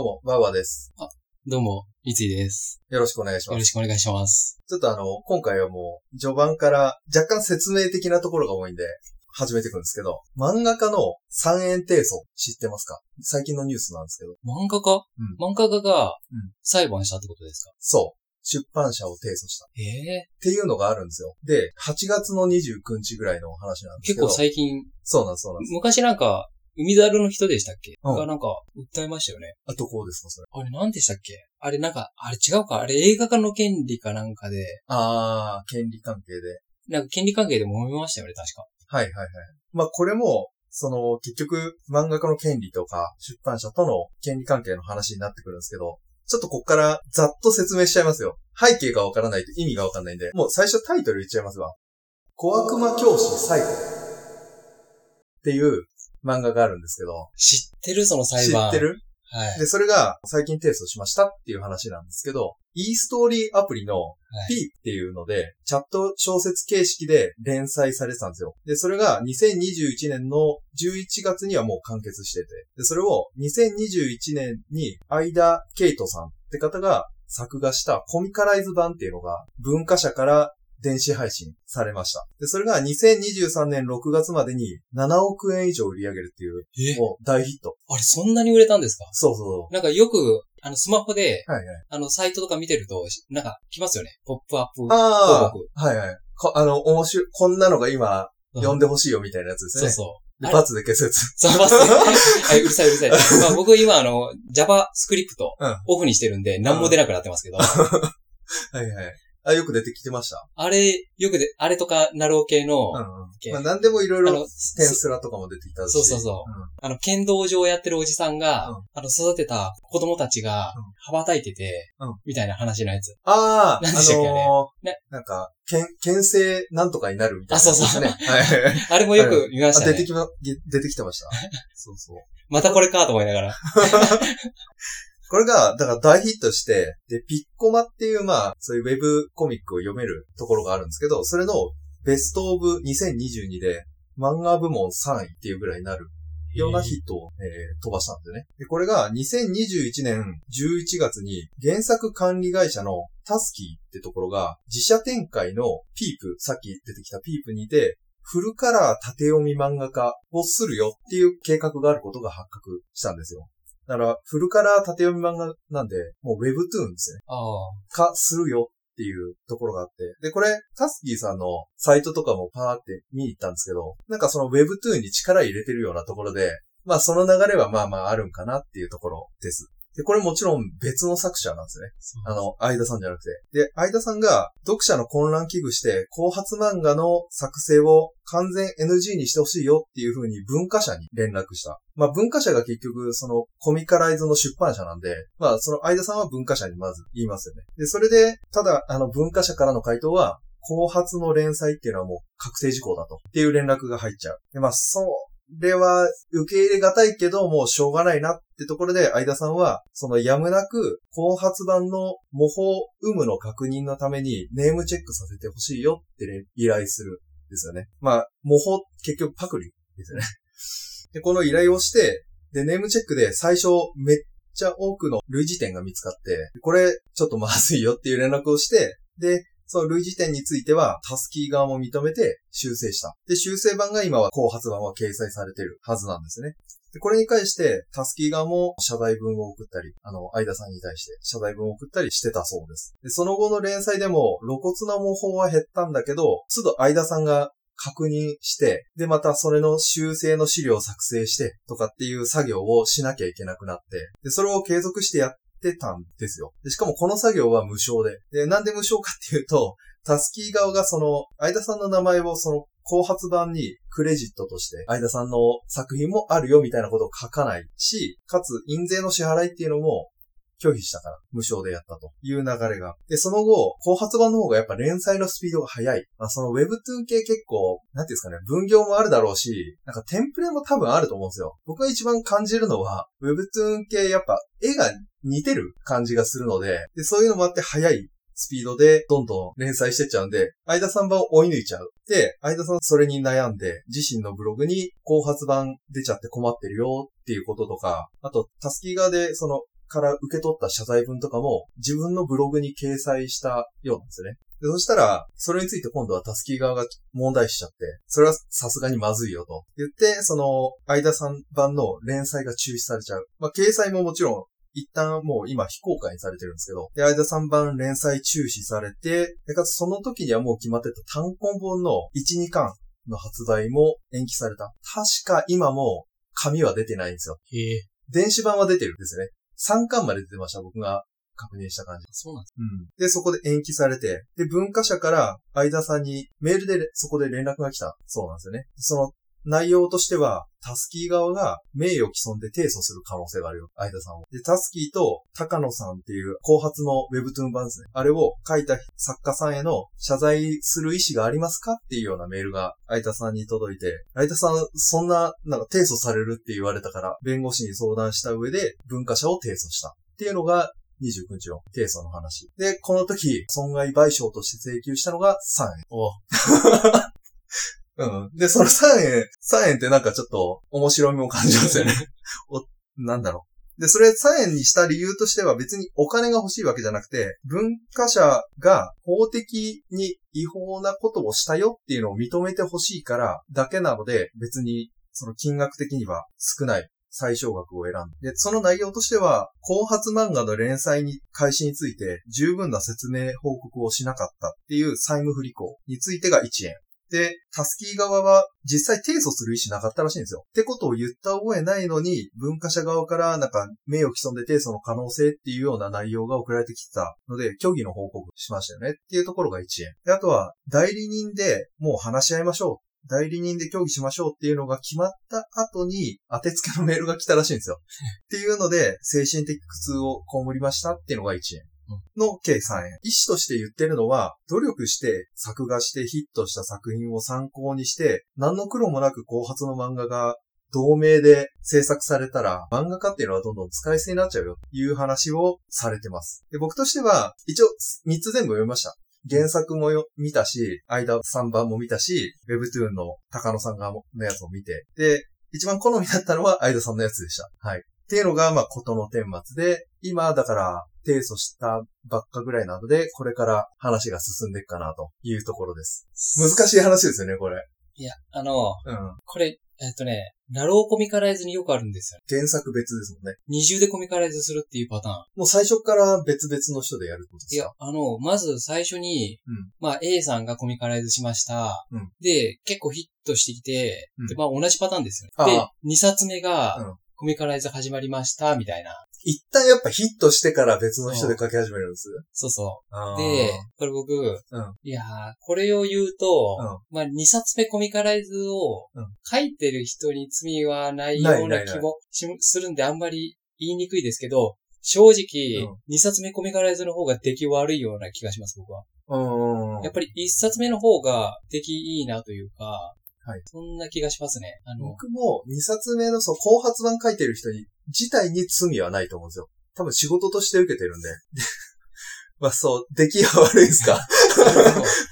どうも、バーバーです。あ、どうも、三井です。よろしくお願いします。よろしくお願いします。ちょっと今回はもう、序盤から若干説明的なところが多いんで、始めていくんですけど、漫画家の三円提訴知ってますか？最近のニュースなんですけど。漫画家が裁判したってことですか？そう。出版社を提訴した。っていうのがあるんですよ。で、8月の29日ぐらいのお話なんですけど。結構最近。そうなんです。昔なんか、海猿の人でしたっけ、うん、がなんか、訴えましたよね。あとこうですか、それ。あれ何でしたっけ、あれなんか、あれ違うか、あれ映画化の権利かなんかで。あー、権利関係で。なんか権利関係で揉めましたよね、確か。はいはいはい。まあこれも、結局、漫画家の権利とか、出版社との権利関係の話になってくるんですけど、ちょっとこっから、ざっと説明しちゃいますよ。背景がわからないと意味がわかんないんで、もう最初タイトル言っちゃいますわ。小悪魔教師最後っていう、漫画があるんですけど。知ってるその裁判。知ってる、はい。で、それが最近提訴しましたっていう話なんですけど、e ストーリーアプリの P っていうので、はい、チャット小説形式で連載されてたんですよ。で、それが2021年の11月にはもう完結してて、で、それを2021年にアイダ・ケイトさんって方が作画したコミカライズ版っていうのが文化社から電子配信されました。で、それが2023年6月までに7億円以上売り上げるっていう、もう大ヒット。あれ、そんなに売れたんですか？そうそう。なんかよく、スマホで、はいはい、サイトとか見てると、なんか来ますよね。ポップアップ広告。はいはい。面白い、こんなのが今、読んでほしいよみたいなやつですね。そうそう。バツで消すやつ。そう、バツで。はい、うるさい、うるさい。まあ、僕今、JavaScript オフにしてるんで、何も出なくなってますけど。はいはい。あ、よく出てきてました。あれ、よくで、あれとか、ナロー系の、まあ何でもいろいろ、テンスラとかも出てきたし。そうそうそう。うん、剣道場をやってるおじさんが、うん、育てた子供たちが、羽ばたいてて、うん、みたいな話のやつ。ああ、なんでしたっけね。なんか、剣制なんとかになるみたいな、ね。あ、そうそう。はい、あれもよく見ましたね。出てきてました。そうそう。またこれかと思いながら。これが、だから大ヒットして、で、ピッコマっていう、まあ、そういうウェブコミックを読めるところがあるんですけど、それのベストオブ2022で漫画部門3位っていうぐらいになるようなヒットを、飛ばしたんでね。で、これが2021年11月に原作管理会社のタスキーってところが自社展開のピープ、さっき出てきたピープにて、フルカラー縦読み漫画化をするよっていう計画があることが発覚したんですよ。だから、フルカラー縦読み漫画なんで、もう Webtoon ですね。化するよっていうところがあって。で、これ、タスキーさんのサイトとかもパーって見に行ったんですけど、なんかその Webtoon に力入れてるようなところで、まあその流れはまあまああるんかなっていうところです。で、これもちろん別の作者なんですね。相田さんじゃなくて。で、相田さんが読者の混乱危惧して、後発漫画の作成を完全 NG にしてほしいよっていう風に文化社に連絡した。まあ文化社が結局そのコミカライズの出版社なんで、まあその相田さんは文化社にまず言いますよね。で、それで、ただ文化社からの回答は、後発の連載っていうのはもう確定事項だと。っていう連絡が入っちゃう。で、まあそれは受け入れがたいけど、もうしょうがないなってところで、相田さんは、やむなく、後発版の模倣有無の確認のために、ネームチェックさせてほしいよって、ね、依頼するんですよね。まあ、模倣、結局パクリですよね。で、この依頼をして、で、ネームチェックで最初、めっちゃ多くの類似点が見つかって、これ、ちょっとまずいよっていう連絡をして、で、その類似点については、タスキー側も認めて修正した。で、修正版が今は後発版は掲載されてるはずなんですね。で、これに関して、タスキー側も謝罪文を送ったり、相田さんに対して謝罪文を送ったりしてたそうです。で、その後の連載でも露骨な模倣は減ったんだけど、都度相田さんが確認して、で、またそれの修正の資料を作成して、とかっていう作業をしなきゃいけなくなって、で、それを継続してやってたんですよ。で、しかもこの作業は無償で。で、なんで無償かっていうと、タスキー側が相田さんの名前を後発版にクレジットとして、相田さんの作品もあるよみたいなことを書かないし、かつ印税の支払いっていうのも拒否したから、無償でやったという流れが。で、その後、後発版の方がやっぱ連載のスピードが速い。まあ、Webtoon 系結構、なんていうんですかね、分業もあるだろうし、なんかテンプレも多分あると思うんですよ。僕が一番感じるのは、Webtoon 系やっぱ絵が似てる感じがするので、で、そういうのもあって速いスピードでどんどん連載してっちゃうんで、相田さん版を追い抜いちゃう。で、相田さんそれに悩んで、自身のブログに後発版出ちゃって困ってるよっていうこととか、あと、タスキー側でから受け取った謝罪文とかも自分のブログに掲載したようなんですね。で、そしたら、それについて今度はタスキ側が問題視しちゃって、それはさすがにまずいよと言って、その、相田さん版の連載が中止されちゃう。まあ、掲載ももちろん、一旦もう今非公開にされてるんですけど、で、相田さん版連載中止されて、で、かつその時にはもう決まってた単行本の1、2巻の発売も延期された。確か今も紙は出てないんですよ。電子版は出てるんですね。3巻まで出てました、僕が。確認した感じ。そうなんです。うん。で、そこで延期されて、で、文化社から相田さんにメールでそこで連絡が来たそうなんですよね。その内容としては、タスキー側が名誉毀損で提訴する可能性があるよ、相田さんを。で、タスキーと高野さんっていう後発の Webtoon 版ですね。あれを書いた作家さんへの謝罪する意思がありますかっていうようなメールが相田さんに届いて、相田さんそんな、なんか提訴されるって言われたから、弁護士に相談した上で文化社を提訴したっていうのが、29日の提訴の話。で、この時、損害賠償として請求したのが3円。おうん。で、その3円ってなんかちょっと面白みも感じますよね。なんだろう。で、それ3円にした理由としては別にお金が欲しいわけじゃなくて、文化者が法的に違法なことをしたよっていうのを認めてほしいからだけなので、別にその金額的には少ない。最小額を選んで、その内容としては後発漫画の連載に開始について十分な説明報告をしなかったっていう債務不履行についてが1円で、タスキー側は実際提訴する意思なかったらしいんですよ。ってことを言った覚えないのに、文化者側からなんか名誉毀損で提訴の可能性っていうような内容が送られてきてたので、虚偽の報告しましたよねっていうところが1円で、あとは代理人でもう話し合いましょう、代理人で協議しましょうっていうのが決まった後に当て付けのメールが来たらしいんですよっていうので、精神的苦痛を被りましたっていうのが1円の計3円。意思として言ってるのは、努力して作画してヒットした作品を参考にして、何の苦労もなく後発の漫画が同名で制作されたら、漫画家っていうのはどんどん使い捨てになっちゃうよという話をされてます。で、僕としては一応3つ全部読みました。原作も見たし、相田さん版も見たし、Webtoon の高野さん側のやつを見て、で、一番好みだったのは相田さんのやつでした。はい。っていうのが、まあ、ことの顛末で、今、だから、提訴したばっかぐらいなので、これから話が進んでいくかなというところです。難しい話ですよね、これ。いや、これ、ナローコミカライズによくあるんですよね。原作別ですもんね。二重でコミカライズするっていうパターン。もう最初から別々の人でやるってことですか？いや、まず最初に、まあ A さんがコミカライズしました。で、結構ヒットしてきて、で、まあ同じパターンですよね。で、2冊目がコミカライズ始まりました、みたいな。一旦やっぱヒットしてから別の人で書き始めるんです。そうそう。で、これ僕、いやー、これを言うと、まあ、2冊目コミカライズを書いてる人に罪はないような気もするんで、あんまり言いにくいですけど、正直、2冊目コミカライズの方が出来悪いような気がします、僕は。やっぱり1冊目の方が出来いいなというか、はい。そんな気がしますね。僕も2冊目の後発版書いてる人に自体に罪はないと思うんですよ。多分仕事として受けてるんで。まあそう、出来が悪いですか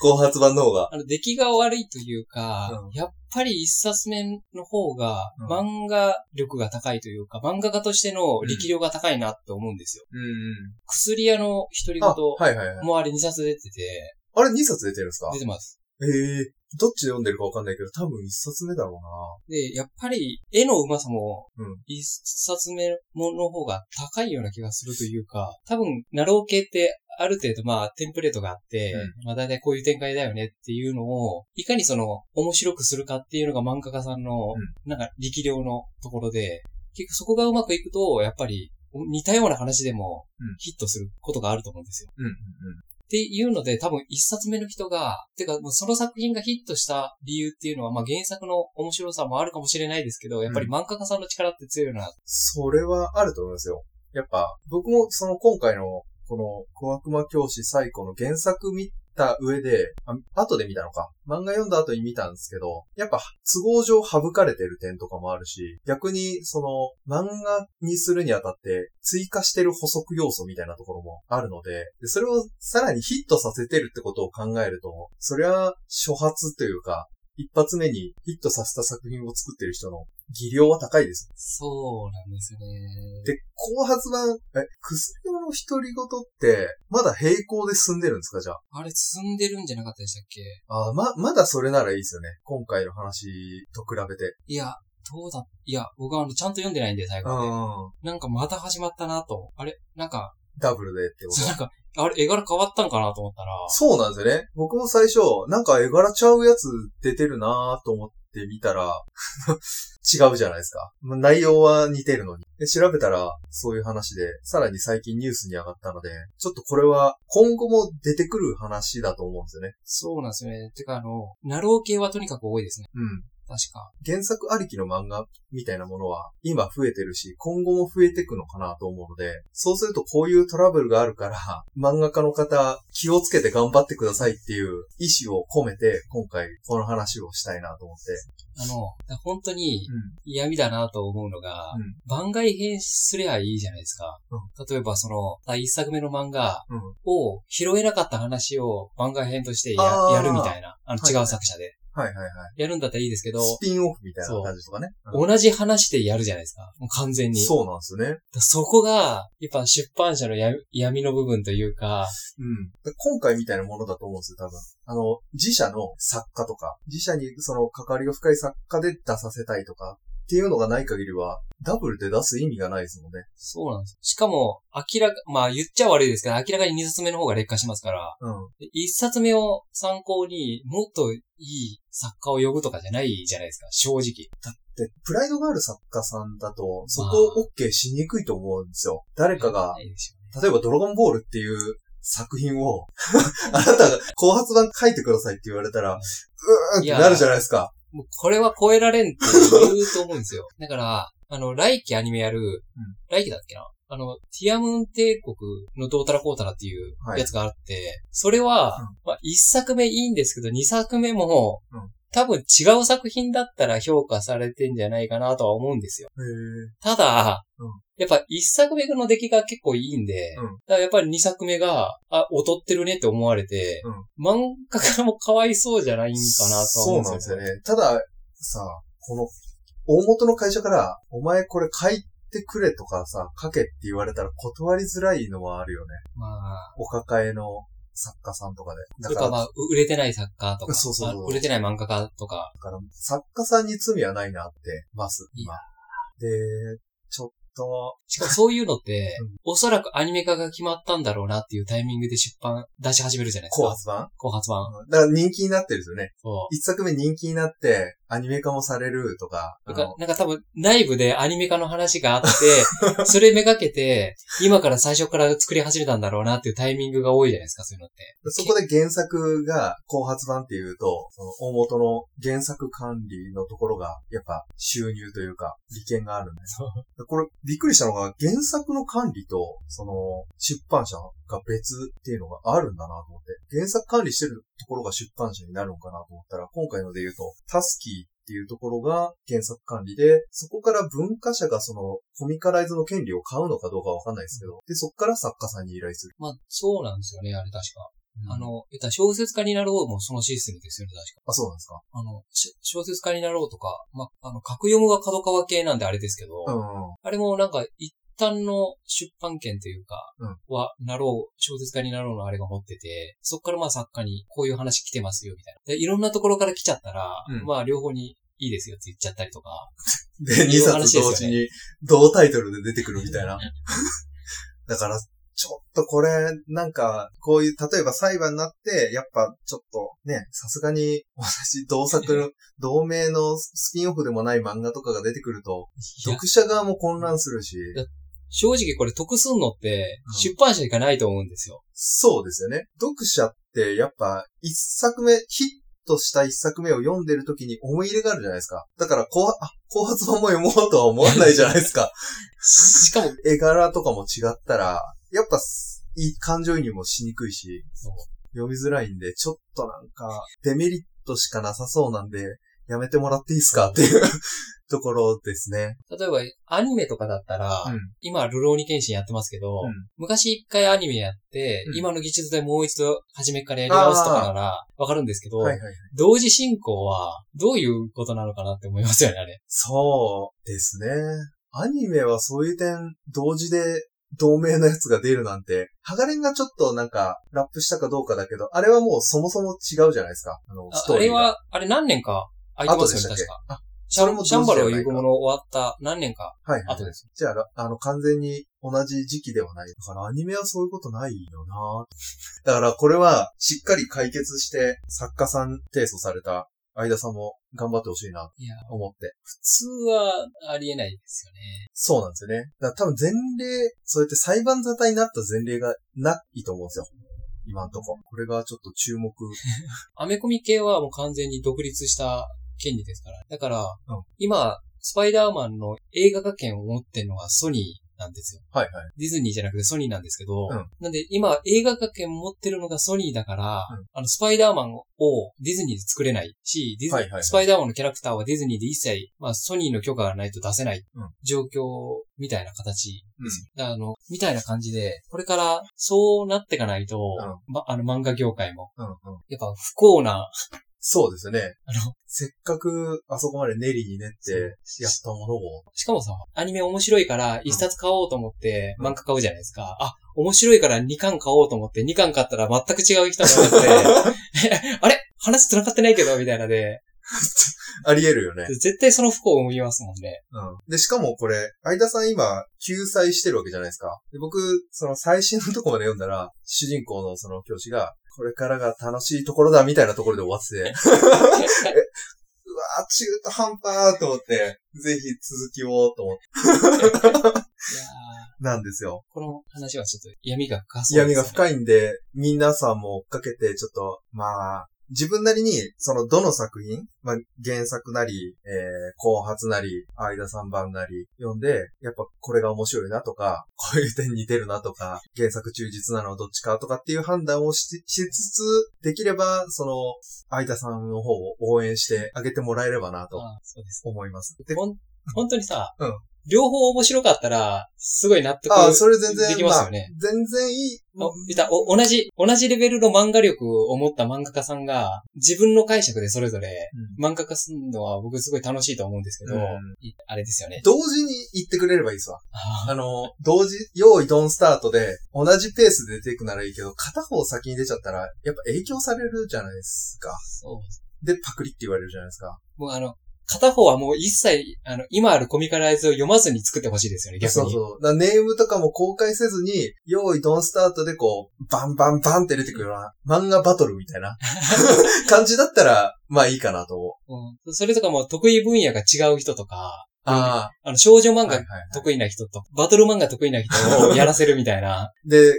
後発版の方が。出来が悪いというか、やっぱり1冊目の方が漫画力が高いというか、漫画家としての力量が高いなって思うんですよ。薬屋の独り言、もうあれ2冊出てて。あれ2冊出てるんですか？出てます。どっちで読んでるかわかんないけど、多分一冊目だろうな。で、やっぱり絵の上手さも、一冊目の方が高いような気がするというか、多分、ナロー系ってある程度まあ、テンプレートがあって、まあ大体こういう展開だよねっていうのを、いかに面白くするかっていうのが漫画家さんの、なんか力量のところで、結局そこがうまくいくと、やっぱり似たような話でもヒットすることがあると思うんですよ。っていうので、多分一冊目の人が、てかその作品がヒットした理由っていうのは、まあ原作の面白さもあるかもしれないですけど、やっぱり漫画家さんの力って強いな。それはあると思いますよ。やっぱ、僕も今回のこの小悪魔教師サイコの原作見た上で、後で見たのか。漫画読んだ後に見たんですけど、やっぱ都合上省かれてる点とかもあるし、逆に漫画にするにあたって追加してる補足要素みたいなところもあるので、それをさらにヒットさせてるってことを考えると、それは初発というか、一発目にヒットさせた作品を作ってる人の技量は高いです。そうなんですね。で、後発版、薬用の独り言って、まだ並行で進んでるんですか、じゃあ。あれ、進んでるんじゃなかったでしたっけ？ああ、まだそれならいいですよね。今回の話と比べて。いや、どうだ、いや、僕はちゃんと読んでないんで、最後まで。なんかまた始まったなと。あれ、なんか、ダブルでってこと。なんか、あれ、絵柄変わったんかなと思ったら。そうなんですよね。僕も最初、なんか絵柄ちゃうやつ出てるなと思って見たら、違うじゃないですか。内容は似てるのに。で、調べたら、そういう話で、さらに最近ニュースに上がったので、ちょっとこれは今後も出てくる話だと思うんですよね。そうなんですよね。てかナロー系はとにかく多いですね。うん。確か。原作ありきの漫画みたいなものは今増えてるし、今後も増えてくのかなと思うので、そうするとこういうトラブルがあるから、漫画家の方気をつけて頑張ってくださいっていう意思を込めて、今回この話をしたいなと思って。本当に嫌味だなと思うのが、番外編すればいいじゃないですか。例えば第一作目の漫画を拾えなかった話を番外編として やるみたいな、違う作者で。はいはいはいはい。やるんだったらいいですけど。スピンオフみたいな感じとかね。同じ話でやるじゃないですか。もう完全に。そうなんですよね。そこが、やっぱ出版社の闇の部分というか。うん。今回みたいなものだと思うんですよ、多分。自社の作家とか、自社に関わりが深い作家で出させたいとか、っていうのがない限りは、ダブルで出す意味がないですもんね。そうなんです。しかも、言っちゃ悪いですけど、明らかに2冊目の方が劣化しますから、1冊目を参考にもっといい作家を呼ぶとかじゃないじゃないですか、正直。だって、プライドがある作家さんだと、そこを OK しにくいと思うんですよ。誰かが、例えばドラゴンボールっていう作品を、あなたが後発版書いてくださいって言われたら、うーんってなるじゃないですか。もうこれは超えられんって言うと思うんですよ。だから、来期アニメやる、来期だっけな？ティアムーン帝国のどうたらこうたらっていうやつがあって、それは、1作目いいんですけど、2作目も、多分違う作品だったら評価されてんじゃないかなとは思うんですよ。ただ、やっぱ1作目の出来が結構いいんで、だからやっぱり2作目が、劣ってるねって思われて、漫画家もかわいそうじゃないんかなとは思うんですよ。そうなんですよね。ただ、さ、大元の会社から、お前これ書いてくれとかさ、書けって言われたら断りづらいのはあるよね。お抱えの作家さんとかで。だから、売れてない作家とか、売れてない漫画家とか。だから、作家さんに罪はないなってます、今。で、ちょっと。しかもそういうのって、おそらくアニメ化が決まったんだろうなっていうタイミングで出し始めるじゃないですか。後発版。だから人気になってるんですよね。そう。一作目人気になって、アニメ化もされるとか。なんか多分、内部でアニメ化の話があって、それめがけて、今から最初から作り始めたんだろうなっていうタイミングが多いじゃないですか、そういうのって。そこで原作が後発版っていうと、大元の原作管理のところが、やっぱ収入というか、利権があるんです。これ、びっくりしたのが、原作の管理と、出版社が別っていうのがあるんだなと思って、原作管理してるところが出版社になるのかなと思ったら、今回ので言うと、タスキーっていうところが原作管理で、そこから文化社がコミカライズの権利を買うのかどうかわかんないですけど、で、そこから作家さんに依頼する。そうなんですよね、あれ確か。小説家になろうもそのシステムですよね、確か。そうなんですか。小説家になろうとか、格読むが角川系なんであれですけど、あれもなんか、一旦の出版権というか、小説家になろうのあれが持ってて、そこから作家にこういう話来てますよ、みたいな。で、いろんなところから来ちゃったら、両方にいいですよって言っちゃったりとか。で、2冊同時に同タイトルで出てくるみたいな。だから、ちょっとこれ、なんか、こういう、例えば裁判になって、やっぱちょっとね、さすがに私、同名のスピンオフでもない漫画とかが出てくると、読者側も混乱するし、正直これ得すんのって出版社しかないと思うんですよ。そうですよね。読者ってやっぱ一作目、ヒッとした一作目を読んでる時に思い入れがあるじゃないですか。だから後発版も読もうとは思わないじゃないですか。しかも絵柄とかも違ったら、やっぱ感情移入もしにくいし、読みづらいんで、ちょっとなんかデメリットしかなさそうなんで、やめてもらっていいですかっていうところですね。例えば、アニメとかだったら、今、るろうに剣心やってますけど、昔一回アニメやって、今の技術でもう一度初めからやり直すとかなら、わかるんですけど、はいはいはい、同時進行は、どういうことなのかなって思いますよね、あれ。そうですね。アニメはそういう点、同時で、同名のやつが出るなんて、ハガレンがちょっとなんか、ラップしたかどうかだけど、あれはもうそもそも違うじゃないですか。ストーリーが。あれは、あれ何年か空いてますよね、確か。あ、シャンバルを言うもの終わった何年か後です。はいはいはい、じゃあ、完全に同じ時期ではない。だからアニメはそういうことないよなだからこれは、しっかり解決して、作家さん提訴された。相田さんも頑張ってほしいなと思って。普通はありえないですよね。そうなんですよね。だから多分前例、そうやって裁判沙汰になった前例がないと思うんですよ。今んとこ。これがちょっと注目。アメコミ系はもう完全に独立した権利ですから。だから、今、スパイダーマンの映画化権を持ってるのがソニーなんですよ。はいはい。ディズニーじゃなくてソニーなんですけど、なんで今映画化権持ってるのがソニーだから、スパイダーマンをディズニーで作れないし、はいはい、スパイダーマンのキャラクターはディズニーで一切、ソニーの許可がないと出せない状況みたいな形ですよ。みたいな感じで、これからそうなっていかないと、漫画業界も、やっぱ不幸な、そうですね。せっかくあそこまで練りに練ってやったものを。しかもさ、アニメ面白いから一冊買おうと思って漫画買うじゃないですか。あ、面白いから2巻買おうと思って2巻買ったら全く違う人がなって、あれ話繋がってないけどみたいなで。あり得るよね。絶対その不幸を生みますもんね。うん。で、しかもこれ、相田さん今、救済してるわけじゃないですか。で、僕、最新のとこまで読んだら、主人公の教師が、これからが楽しいところだ、みたいなところで終わってて。うわぁ、中途半端ーと思って、ぜひ続きを、と思って。なんですよ。この話はちょっと闇が深そうですね。闇が深いんで、皆さんも追っかけて、ちょっと、自分なりに、どの作品、原作なり、後発なり、相田さん版なり、読んで、やっぱこれが面白いなとか、こういう点に似てるなとか、原作忠実なのはどっちかとかっていう判断をしつつ、できれば、相田さんの方を応援してあげてもらえればなと、思います。で、本当にさ、両方面白かったら、すごい納得できますよね。あ、それ全然、全然いい。同じレベルの漫画力を持った漫画家さんが、自分の解釈でそれぞれ、漫画化するのは僕すごい楽しいと思うんですけど、あれですよね。同時に言ってくれればいいですわ。同時、用意ドンスタートで、同じペースで出ていくならいいけど、片方先に出ちゃったら、やっぱ影響されるじゃないですか。そう。で、パクリって言われるじゃないですか。もう片方はもう一切、今あるコミカライズを読まずに作ってほしいですよね、逆に。そうそう。ネームとかも公開せずに、用意ドンスタートでこう、バンバンバンって出てくるような、漫画バトルみたいな感じだったら、いいかなと思う。それとかも得意分野が違う人とか、少女漫画得意な人と、バトル漫画得意な人をやらせるみたいな。で、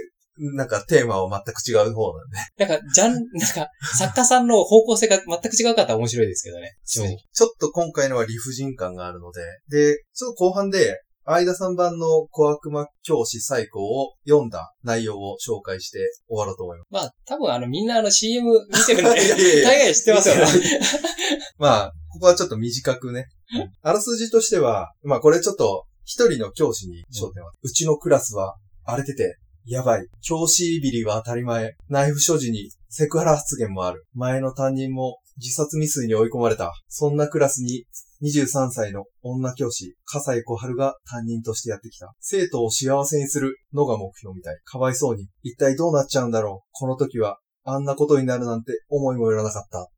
テーマは全く違う方なんで。作家さんの方向性が全く違う方は面白いですけどね。そう。ちょっと今回のは理不尽感があるので。で、ちょっと後半で、相田さん版の小悪魔教師最高を読んだ内容を紹介して終わろうと思います。多分みんなCM 見てるんで、大概知ってますよね。ここはちょっと短くね。あらすじとしては、これちょっと一人の教師に焦点は、うちのクラスは荒れてて、やばい。教師いびりは当たり前。ナイフ所持にセクハラ発言もある。前の担任も自殺未遂に追い込まれた。そんなクラスに23歳の女教師、笠井小春が担任としてやってきた。生徒を幸せにするのが目標みたい。かわいそうに。一体どうなっちゃうんだろう。この時はあんなことになるなんて思いもよらなかった。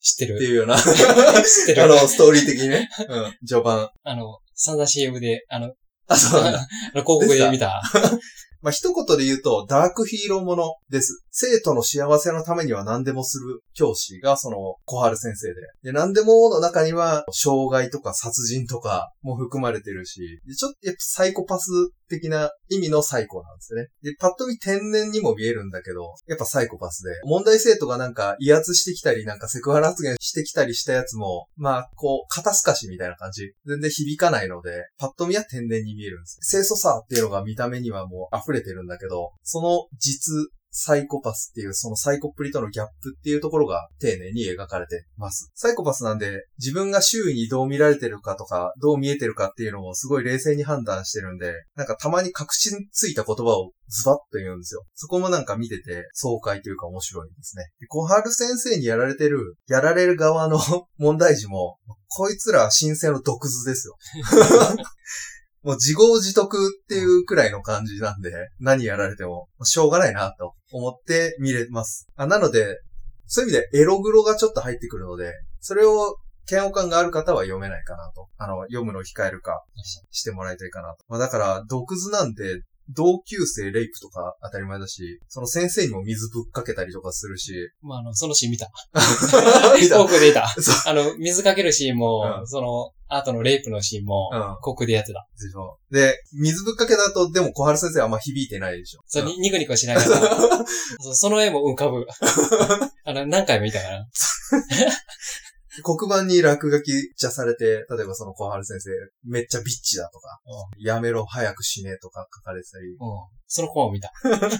知ってるっていうような。知ってる。ストーリー的にね。序盤。散々 CM で、そうなんだ。広告で見た。一言で言うと、ダークヒーローものです。生徒の幸せのためには何でもする教師が、小春先生で。で、何でもの中には、傷害とか殺人とかも含まれてるし、ちょっとやっぱサイコパス的な意味のサイコなんですね。で、パッと見天然にも見えるんだけど、やっぱサイコパスで。問題生徒が威圧してきたり、セクハラ発言してきたりしたやつも、肩透かしみたいな感じ。全然響かないので、パッと見は天然に見えるんです。清楚さっていうのが見た目にはもう溢れてるんだけど、その実サイコパスっていうそのサイコっぷりとのギャップっていうところが丁寧に描かれてます。サイコパスなんで自分が周囲にどう見られてるかとかどう見えてるかっていうのをすごい冷静に判断してるんで、なんかたまに確信ついた言葉をズバッと言うんですよ。そこもなんか見てて爽快というか面白いですね。で、小春先生にやられる側の問題児もこいつら新鮮の毒図ですよ。もう自業自得っていうくらいの感じなんで、何やられてもしょうがないなと思って見れます。なので、そういう意味でエログロがちょっと入ってくるので、それを嫌悪感がある方は読めないかなと。読むのを控えるかしてもらいたいかなと。まあ、だから、毒図なんで、同級生レイプとか当たり前だし、その先生にも水ぶっかけたりとかするし。まあ、そのシーン見た。多くでいた。水かけるシーンも、うん、その、あとのレイプのシーンも、コクでやってた。でしょ。で、水ぶっかけだと、でも小春先生はあんま響いてないでしょ。そう、ニクニクしながら。その絵も浮かぶ。何回も見たかな。黒板に落書きじゃされて、例えばその小春先生、めっちゃビッチだとか、うん、やめろ、早く死ねとか書かれてたり。うん、そのコマを見た。広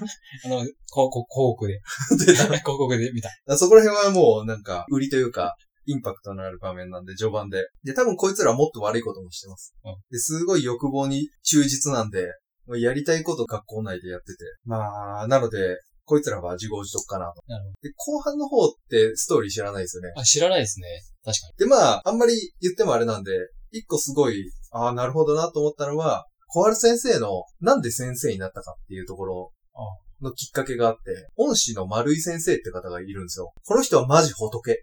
告で。広告で見た。そこら辺はもうなんか、売りというか、インパクトのある場面なんで、序盤で。で、多分こいつらもっと悪いこともしてます。うん、ですごい欲望に忠実なんで、もうやりたいこと学校内でやってて。まあ、なので、こいつらは自業自得かなと。なるほど。で、後半の方ってストーリー知らないですよね。あ、知らないですね。確かに。で、まあ、あんまり言ってもあれなんで、一個すごい、ああ、なるほどなと思ったのは、小春先生の、なんで先生になったかっていうところのきっかけがあって、恩師の丸井先生って方がいるんですよ。この人はマジ仏。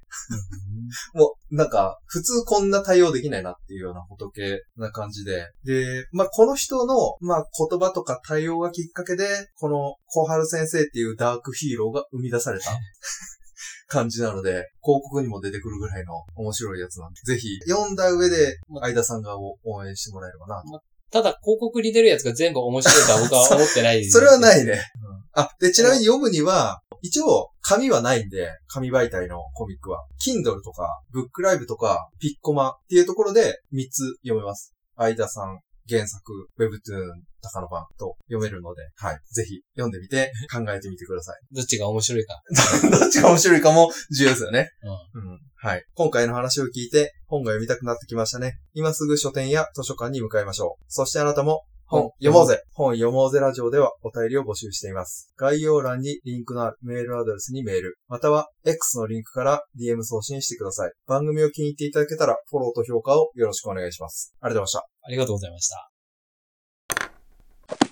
もう、なんか、普通こんな対応できないなっていうような仏な感じで。で、まあ、この人の、まあ、言葉とか対応がきっかけで、この小春先生っていうダークヒーローが生み出された感じなので、広告にも出てくるぐらいの面白いやつなんで、ぜひ読んだ上で、相田さん側を応援してもらえればなと。ただ、広告に出るやつが全部面白いとは僕は思ってないです。それはないね。うん、あ、で、ちなみに読むには、一応、紙はないんで、紙媒体のコミックは。Kindle とか、ブックライブとか、ピッコマっていうところで3つ読めます。相田さん、原作、Webtoon、高野版と読めるので、はい。ぜひ読んでみて、考えてみてください。どっちが面白いか。どっちが面白いかも重要ですよね。うん。うん。はい。今回の話を聞いて、本が読みたくなってきましたね。今すぐ書店や図書館に向かいましょう。そしてあなたも、本読もうぜ。本読もうぜラジオではお便りを募集しています。概要欄にリンクのあるメールアドレスにメール、または X のリンクから DM 送信してください。番組を気に入っていただけたらフォローと評価をよろしくお願いします。ありがとうございました。ありがとうございました。